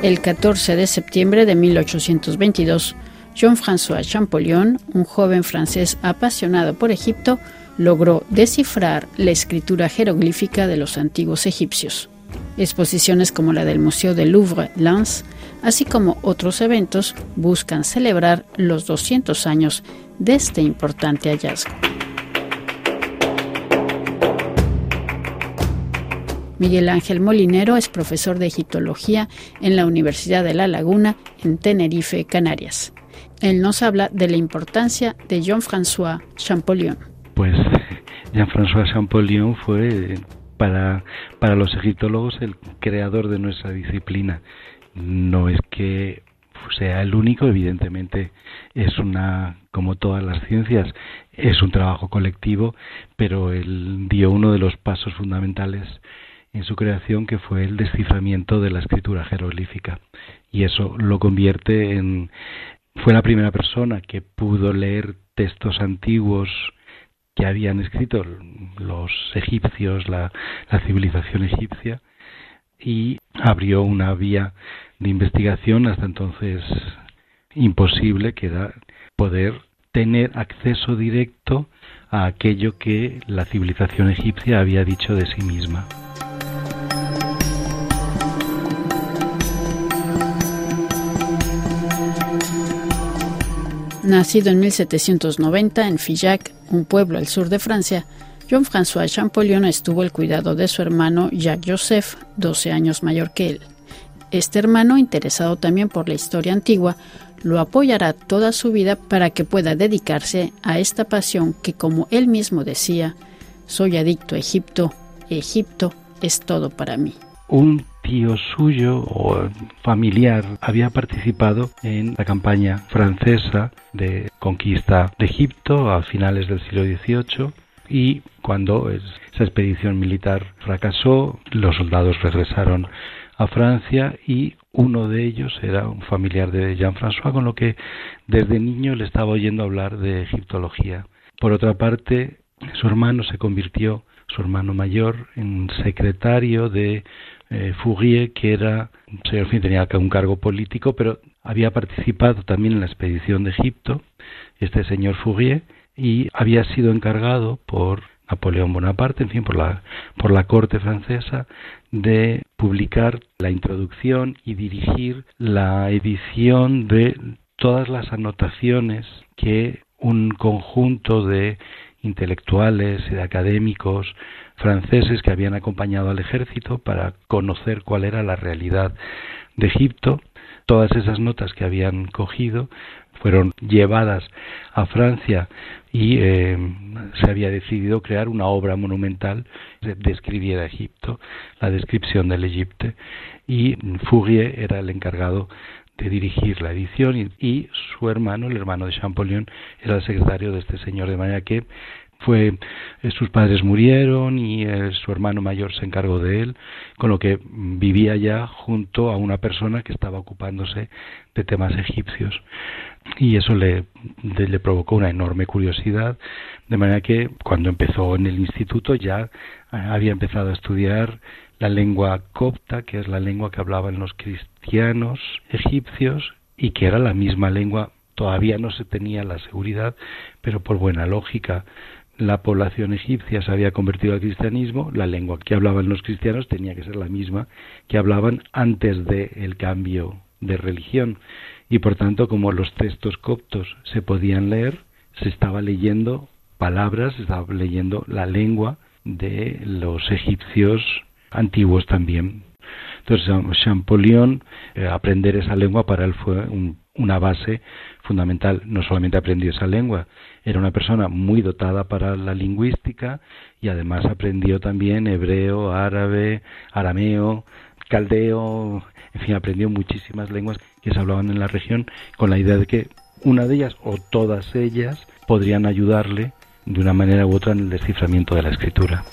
El 14 de septiembre de 1822, Jean-François Champollion, un joven francés apasionado por Egipto, logró descifrar la escritura jeroglífica de los antiguos egipcios. Exposiciones como la del Museo de Louvre-Lens, así como otros eventos, buscan celebrar los 200 años de este importante hallazgo. Miguel Ángel Molinero es profesor de egiptología en la Universidad de La Laguna, en Tenerife, Canarias. Él nos habla de la importancia de Jean-François Champollion. Pues Jean-François Champollion fue para los egiptólogos el creador de nuestra disciplina. No es que sea el único, evidentemente es como todas las ciencias, es un trabajo colectivo, pero él dio uno de los pasos fundamentales en su creación, que fue el desciframiento de la escritura jeroglífica, y eso lo convierte en... Fue la primera persona que pudo leer textos antiguos que habían escrito los egipcios, la civilización egipcia, y abrió una vía de investigación hasta entonces imposible, que era poder tener acceso directo a aquello que la civilización egipcia había dicho de sí misma. Nacido en 1790 en Figeac, un pueblo al sur de Francia, Jean-François Champollion estuvo al cuidado de su hermano Jacques Joseph, 12 años mayor que él. Este hermano, interesado también por la historia antigua, lo apoyará toda su vida para que pueda dedicarse a esta pasión que, como él mismo decía, «Soy adicto a Egipto, Egipto es todo para mí». Un tío suyo o familiar había participado en la campaña francesa de conquista de Egipto a finales del siglo XVIII, y cuando esa expedición militar fracasó, los soldados regresaron a Francia y uno de ellos era un familiar de Jean-François, con lo que desde niño le estaba oyendo hablar de egiptología. Por otra parte, su hermano mayor, en secretario de Fourier, que era, en fin, tenía un cargo político, pero había participado también en la expedición de Egipto, este señor Fourier, y había sido encargado por Napoleón Bonaparte, en fin, por la corte francesa, de publicar la introducción y dirigir la edición de todas las anotaciones que un conjunto de intelectuales y de académicos franceses que habían acompañado al ejército para conocer cuál era la realidad de Egipto. Todas esas notas que habían cogido fueron llevadas a Francia y se había decidido crear una obra monumental que describiera Egipto, la descripción del Egipte, y Fourier era el encargado de dirigir la edición y su hermano, el hermano de Champollion, era el secretario de este señor, de manera que sus padres murieron y su hermano mayor se encargó de él, con lo que vivía ya junto a una persona que estaba ocupándose de temas egipcios, y eso le provocó una enorme curiosidad, de manera que cuando empezó en el instituto ya había empezado a estudiar la lengua copta, que es la lengua que hablaban los cristianos egipcios y que era la misma lengua. Todavía no se tenía la seguridad, pero por buena lógica, la población egipcia se había convertido al cristianismo, la lengua que hablaban los cristianos tenía que ser la misma que hablaban antes del cambio de religión, y por tanto, como los textos coptos se podían leer, se estaba leyendo palabras, se estaba leyendo la lengua de los egipcios antiguos también. Entonces, Champollion, aprender esa lengua para él fue una base fundamental. No solamente aprendió esa lengua, era una persona muy dotada para la lingüística y además aprendió también hebreo, árabe, arameo, caldeo, en fin, aprendió muchísimas lenguas que se hablaban en la región, con la idea de que una de ellas o todas ellas podrían ayudarle de una manera u otra en el desciframiento de la escritura.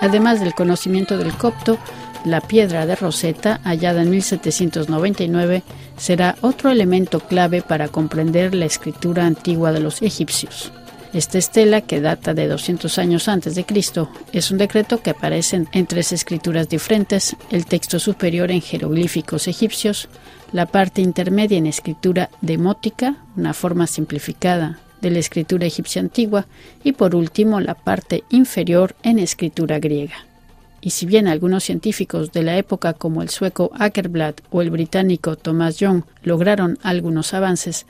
Además del conocimiento del copto, la piedra de Rosetta, hallada en 1799, será otro elemento clave para comprender la escritura antigua de los egipcios. Esta estela, que data de 200 años antes de Cristo, es un decreto que aparece en tres escrituras diferentes: el texto superior en jeroglíficos egipcios, la parte intermedia en escritura demótica, una forma simplificada de la escritura egipcia antigua, y por último la parte inferior en escritura griega. Y si bien algunos científicos de la época, como el sueco Ackerblad o el británico Thomas Young, lograron algunos avances,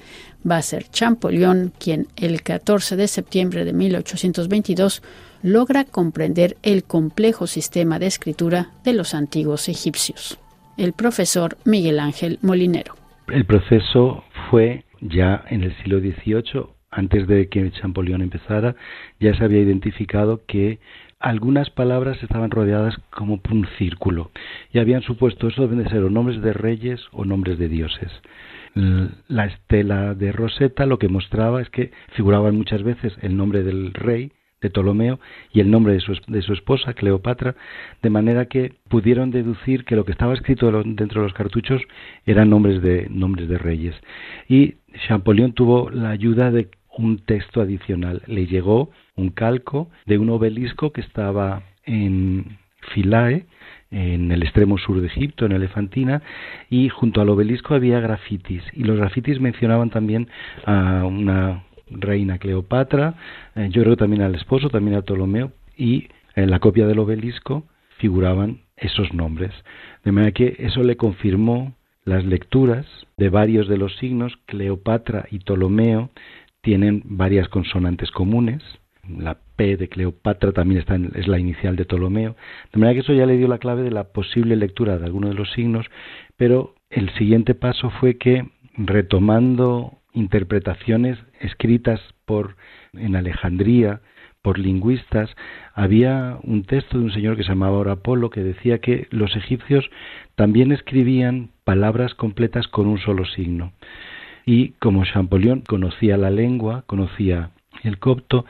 va a ser Champollion quien el 14 de septiembre de 1822 logra comprender el complejo sistema de escritura de los antiguos egipcios. El profesor Miguel Ángel Molinero. El proceso fue ya en el siglo XVIII, antes de que Champollion empezara, ya se había identificado que algunas palabras estaban rodeadas como por un círculo y habían supuesto eso deben de ser o nombres de reyes o nombres de dioses. La estela de Rosetta lo que mostraba es que figuraban muchas veces el nombre del rey, de Ptolomeo, y el nombre de su esposa, Cleopatra, de manera que pudieron deducir que lo que estaba escrito dentro de los cartuchos eran nombres de reyes. Y Champollion tuvo la ayuda de un texto adicional. Le llegó un calco de un obelisco que estaba en Philae, en el extremo sur de Egipto, en Elefantina, y junto al obelisco había grafitis. Y los grafitis mencionaban también a una reina Cleopatra, yo creo también al esposo, también a Ptolomeo, y en la copia del obelisco figuraban esos nombres. De manera que eso le confirmó las lecturas de varios de los signos. Cleopatra y Ptolomeo tienen varias consonantes comunes. La P de Cleopatra también es la inicial de Ptolomeo. De manera que eso ya le dio la clave de la posible lectura de alguno de los signos, pero el siguiente paso fue que, retomando interpretaciones escritas en Alejandría por lingüistas, había un texto de un señor que se llamaba Horapolo que decía que los egipcios también escribían palabras completas con un solo signo. Y como Champollion conocía la lengua, conocía el copto,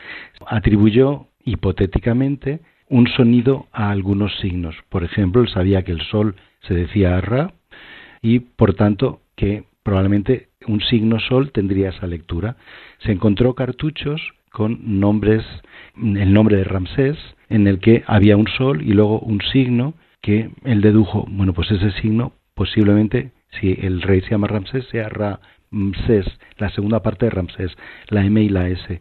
atribuyó hipotéticamente un sonido a algunos signos. Por ejemplo, él sabía que el sol se decía Ra y, por tanto, que probablemente un signo sol tendría esa lectura. Se encontró cartuchos con el nombre de Ramsés, en el que había un sol y luego un signo que él dedujo, bueno, pues ese signo posiblemente, si el rey se llama Ramsés, sea Ramsés, la segunda parte de Ramsés, la M y la S.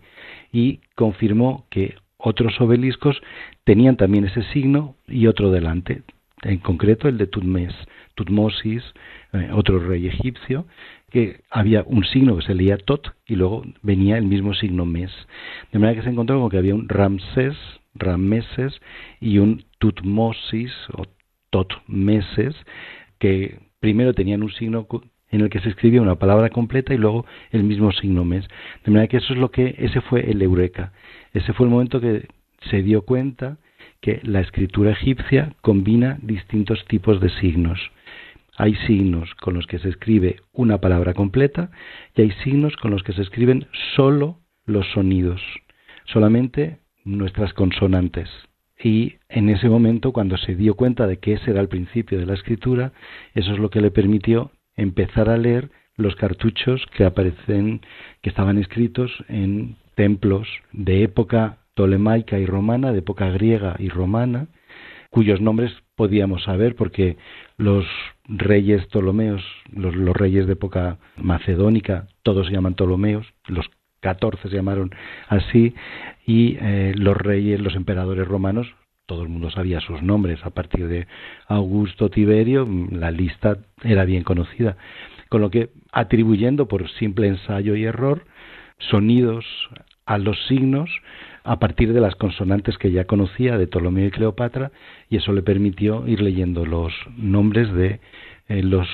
Y confirmó que otros obeliscos tenían también ese signo y otro delante. En concreto el de Tutmosis, otro rey egipcio, que había un signo que se leía Tot y luego venía el mismo signo Mes. De manera que se encontró con que había un Ramsés, Rameses y un Tutmosis o Totmeses, que primero tenían un signo en el que se escribía una palabra completa y luego el mismo signo Mes. De manera que ese fue el eureka. Ese fue el momento que se dio cuenta que la escritura egipcia combina distintos tipos de signos. Hay signos con los que se escribe una palabra completa y hay signos con los que se escriben solo los sonidos, solamente nuestras consonantes. Y en ese momento, cuando se dio cuenta de que ese era el principio de la escritura, eso es lo que le permitió empezar a leer los cartuchos que estaban escritos en templos de época ptolemaica y romana, de época griega y romana, cuyos nombres podíamos saber porque los reyes Ptolomeos, los reyes de época macedónica, todos se llaman Ptolomeos, los 14 se llamaron así, y los emperadores romanos, todo el mundo sabía sus nombres, a partir de Augusto, Tiberio, la lista era bien conocida, con lo que atribuyendo por simple ensayo y error sonidos a los signos a partir de las consonantes que ya conocía de Ptolomeo y Cleopatra, y eso le permitió ir leyendo los nombres de los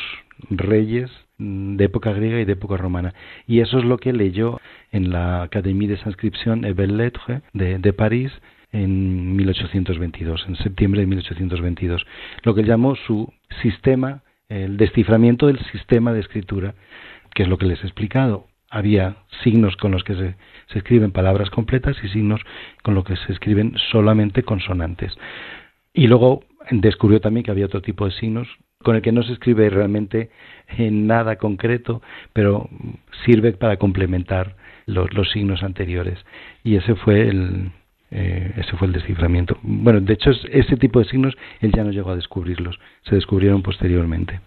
reyes de época griega y de época romana. Y eso es lo que leyó en la Académie de Sanscripción et Belle Lettre de París en 1822, en septiembre de 1822, lo que él llamó su sistema, el desciframiento del sistema de escritura, que es lo que les he explicado. Había signos con los que se escriben palabras completas y signos con los que se escriben solamente consonantes. Y luego descubrió también que había otro tipo de signos con el que no se escribe realmente en nada concreto, pero sirve para complementar los signos anteriores. Y ese fue el desciframiento. Bueno, de hecho, ese tipo de signos él ya no llegó a descubrirlos, se descubrieron posteriormente.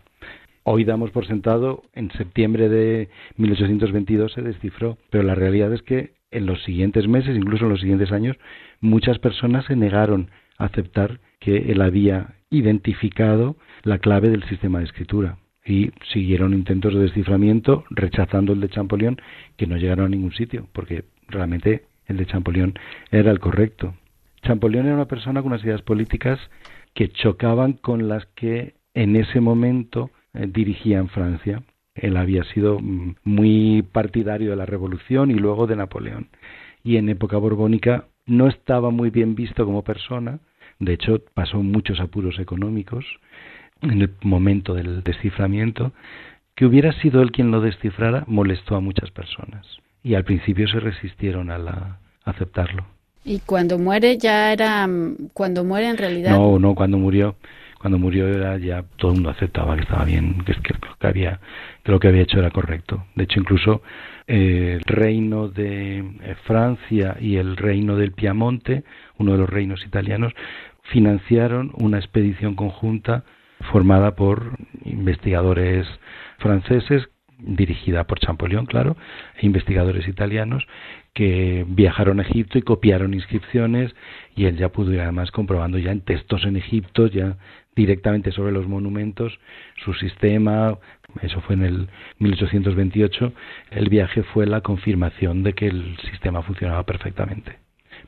Hoy damos por sentado, en septiembre de 1822 se descifró, pero la realidad es que en los siguientes meses, incluso en los siguientes años, muchas personas se negaron a aceptar que él había identificado la clave del sistema de escritura. Y siguieron intentos de desciframiento, rechazando el de Champollion, que no llegaron a ningún sitio, porque realmente el de Champollion era el correcto. Champollion era una persona con unas ideas políticas que chocaban con las que en ese momento dirigía en Francia. Él había sido muy partidario de la Revolución y luego de Napoleón. Y en época borbónica no estaba muy bien visto como persona. De hecho, pasó muchos apuros económicos en el momento del desciframiento. Que hubiera sido él quien lo descifrara molestó a muchas personas. Y al principio se resistieron a aceptarlo. ¿Y cuando muere ya era... cuando muere en realidad? No, cuando murió era ya todo el mundo aceptaba que estaba bien, que lo que había hecho era correcto. De hecho, incluso el reino de Francia y el reino del Piamonte, uno de los reinos italianos, financiaron una expedición conjunta formada por investigadores franceses, dirigida por Champollion, claro, e investigadores italianos que viajaron a Egipto y copiaron inscripciones, y él ya pudo ir además comprobando ya en textos en Egipto, ya directamente sobre los monumentos, su sistema. Eso fue en el 1828, el viaje fue la confirmación de que el sistema funcionaba perfectamente,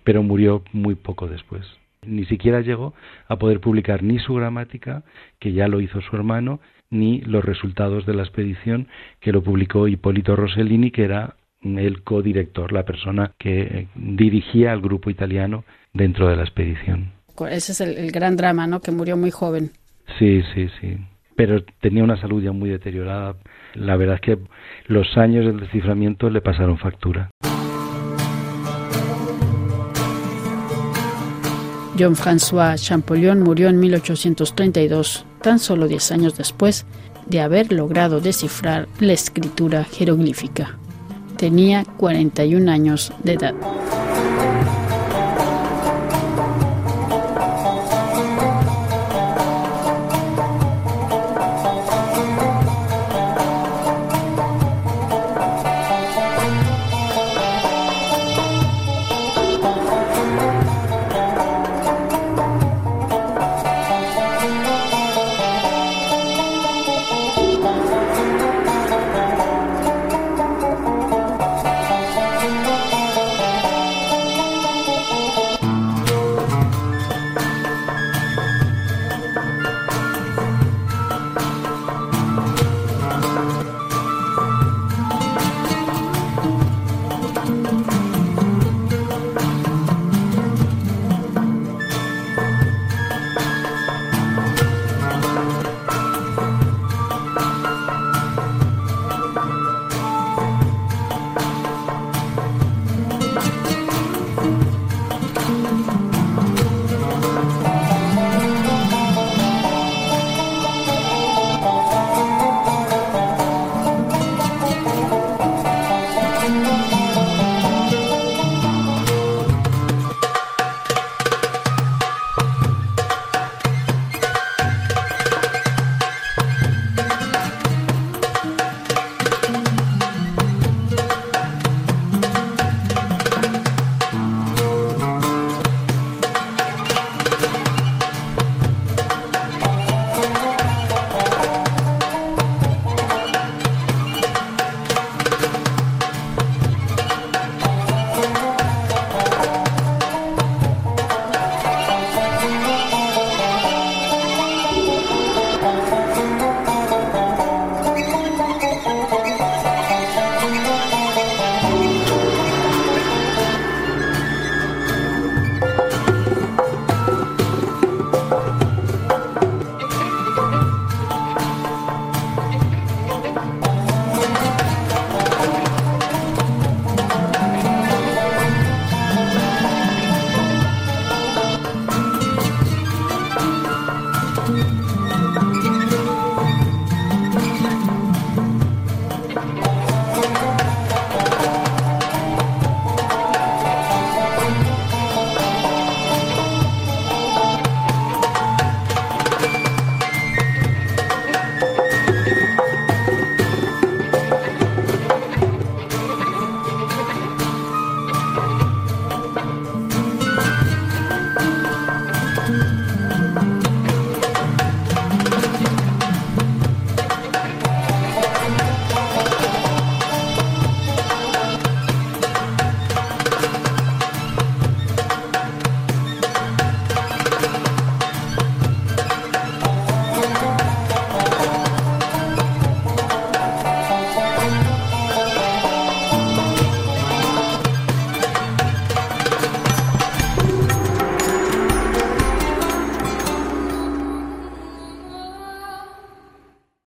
pero murió muy poco después. Ni siquiera llegó a poder publicar ni su gramática, que ya lo hizo su hermano, ni los resultados de la expedición, que lo publicó Hipólito Rossellini, que era el codirector, la persona que dirigía al grupo italiano dentro de la expedición. Ese es el gran drama, ¿no? Que murió muy joven. Sí. Pero tenía una salud ya muy deteriorada. La verdad es que los años del desciframiento le pasaron factura. Jean-François Champollion murió en 1832, tan solo 10 años después de haber logrado descifrar la escritura jeroglífica. Tenía 41 años de edad.